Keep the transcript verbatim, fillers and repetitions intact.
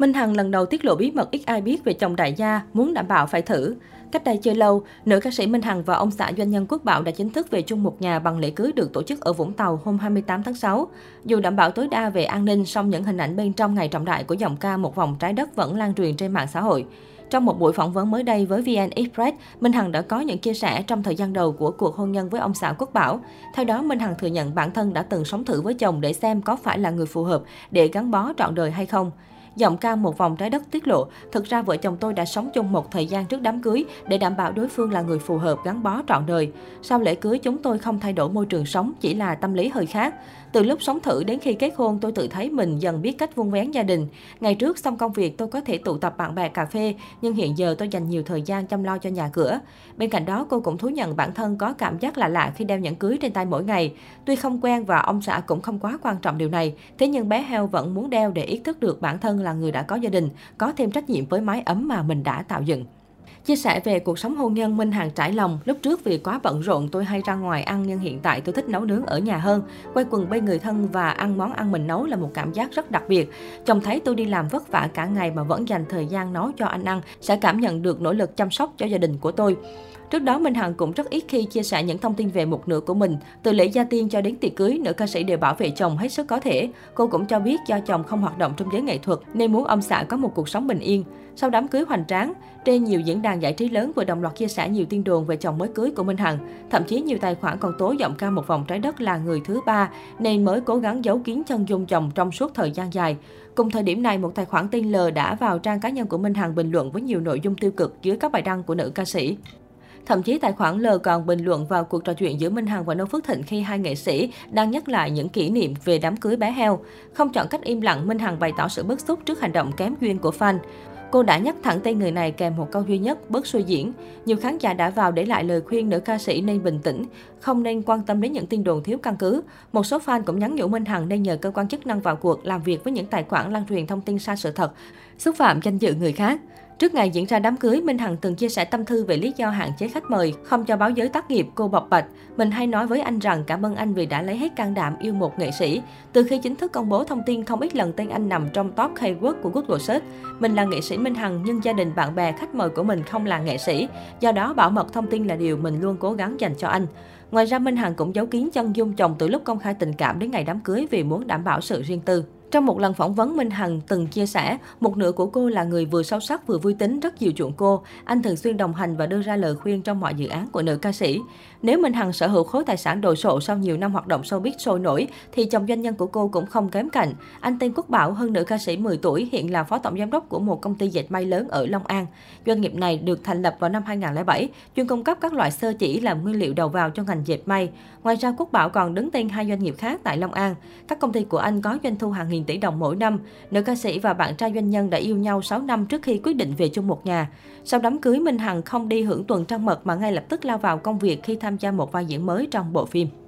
Minh Hằng lần đầu tiết lộ bí mật ít ai biết về chồng đại gia, muốn đảm bảo phải thử. Cách đây chưa lâu, nữ ca sĩ Minh Hằng và ông xã doanh nhân Quốc Bảo đã chính thức về chung một nhà bằng lễ cưới được tổ chức ở Vũng Tàu hôm hai mươi tám tháng sáu. Dù đảm bảo tối đa về an ninh, song những hình ảnh bên trong ngày trọng đại của giọng ca một vòng trái đất vẫn lan truyền trên mạng xã hội. Trong một buổi phỏng vấn mới đây với VnExpress, Minh Hằng đã có những chia sẻ trong thời gian đầu của cuộc hôn nhân với ông xã Quốc Bảo. Theo đó, Minh Hằng thừa nhận bản thân đã từng sống thử với chồng để xem có phải là người phù hợp để gắn bó trọn đời hay không. Giọng ca một vòng trái đất tiết lộ, thực ra vợ chồng tôi đã sống chung một thời gian trước đám cưới để đảm bảo đối phương là người phù hợp gắn bó trọn đời. Sau lễ cưới chúng tôi không thay đổi môi trường sống, chỉ là tâm lý hơi khác. Từ lúc sống thử đến khi kết hôn tôi tự thấy mình dần biết cách vun vén gia đình. Ngày trước xong công việc tôi có thể tụ tập bạn bè cà phê, nhưng hiện giờ tôi dành nhiều thời gian chăm lo cho nhà cửa. Bên cạnh đó cô cũng thú nhận bản thân có cảm giác lạ lạ khi đeo nhẫn cưới trên tay mỗi ngày. Tuy không quen và ông xã cũng không quá quan trọng điều này, thế nhưng bé heo vẫn muốn đeo để ý thức được bản thân là người đã có gia đình, có thêm trách nhiệm với mái ấm mà mình đã tạo dựng. Chia sẻ về cuộc sống hôn nhân, Minh Hằng trải lòng, lúc trước vì quá bận rộn tôi hay ra ngoài ăn nhưng hiện tại tôi thích nấu nướng ở nhà hơn. Quây quần bên người thân và ăn món ăn mình nấu là một cảm giác rất đặc biệt. Chồng thấy tôi đi làm vất vả cả ngày mà vẫn dành thời gian nấu cho anh ăn, sẽ cảm nhận được nỗ lực chăm sóc cho gia đình của tôi. Trước đó, Minh Hằng cũng rất ít khi chia sẻ những thông tin về một nửa của mình. Từ lễ gia tiên cho đến tiệc cưới, nữ ca sĩ đều bảo vệ chồng hết sức có thể. Cô cũng cho biết do chồng không hoạt động trong giới nghệ thuật nên muốn ông xã có một cuộc sống bình yên. Sau đám cưới hoành tráng, trên nhiều diễn đàn giải trí lớn vừa đồng loạt chia sẻ nhiều tin đồn về chồng mới cưới của Minh Hằng. Thậm chí nhiều tài khoản còn tố giọng ca một vòng trái đất là người thứ ba nên mới cố gắng giấu kín chân dung chồng trong suốt thời gian dài. Cùng thời điểm này, một tài khoản tên L đã vào trang cá nhân của Minh Hằng bình luận với nhiều nội dung tiêu cực dưới các bài đăng của nữ ca sĩ. Thậm chí tài khoản L còn bình luận vào cuộc trò chuyện giữa Minh Hằng và Nô Phước Thịnh khi hai nghệ sĩ đang nhắc lại những kỷ niệm về đám cưới bé heo. Không chọn cách im lặng, Minh Hằng bày tỏ sự bức xúc trước hành động kém duyên của fan. Cô đã nhắc thẳng tên người này kèm một câu duy nhất, bớt suy diễn. Nhiều khán giả đã vào để lại lời khuyên nữ ca sĩ nên bình tĩnh, không nên quan tâm đến những tin đồn thiếu căn cứ. Một số fan cũng nhắn nhủ Minh Hằng nên nhờ cơ quan chức năng vào cuộc làm việc với những tài khoản lan truyền thông tin sai sự thật, xúc phạm danh dự người khác. Trước ngày diễn ra đám cưới, Minh Hằng từng chia sẻ tâm thư về lý do hạn chế khách mời, không cho báo giới tác nghiệp, cô bộc bạch. Mình hay nói với anh rằng cảm ơn anh vì đã lấy hết can đảm yêu một nghệ sĩ. Từ khi chính thức công bố thông tin, không ít lần tên anh nằm trong top keyword của Google Search. Mình là nghệ sĩ Minh Hằng nhưng gia đình, bạn bè, khách mời của mình không là nghệ sĩ. Do đó, bảo mật thông tin là điều mình luôn cố gắng dành cho anh. Ngoài ra, Minh Hằng cũng giấu kín chân dung chồng từ lúc công khai tình cảm đến ngày đám cưới vì muốn đảm bảo sự riêng tư. Trong một lần phỏng vấn, Minh Hằng từng chia sẻ, một nửa của cô là người vừa sâu sắc vừa vui tính, rất chiều chuộng cô. Anh thường xuyên đồng hành và đưa ra lời khuyên trong mọi dự án của nữ ca sĩ. Nếu Minh Hằng sở hữu khối tài sản đồ sộ sau nhiều năm hoạt động showbiz sôi nổi, thì chồng doanh nhân của cô cũng không kém cạnh. Anh tên Quốc Bảo, hơn nữ ca sĩ mười tuổi, hiện là phó tổng giám đốc của một công ty dệt may lớn ở Long An. Doanh nghiệp này được thành lập vào năm hai nghìn không trăm lẻ bảy, chuyên cung cấp các loại sơ chỉ làm nguyên liệu đầu vào cho ngành dệt may. Ngoài ra, Quốc Bảo còn đứng tên hai doanh nghiệp khác tại Long An. Các công ty của anh có doanh thu hàng nghìn tỷ đồng mỗi năm. Nữ ca sĩ và bạn trai doanh nhân đã yêu nhau sáu năm trước khi quyết định về chung một nhà. Sau đám cưới, Minh Hằng không đi hưởng tuần trăng mật mà ngay lập tức lao vào công việc khi tham gia một vai diễn mới trong bộ phim.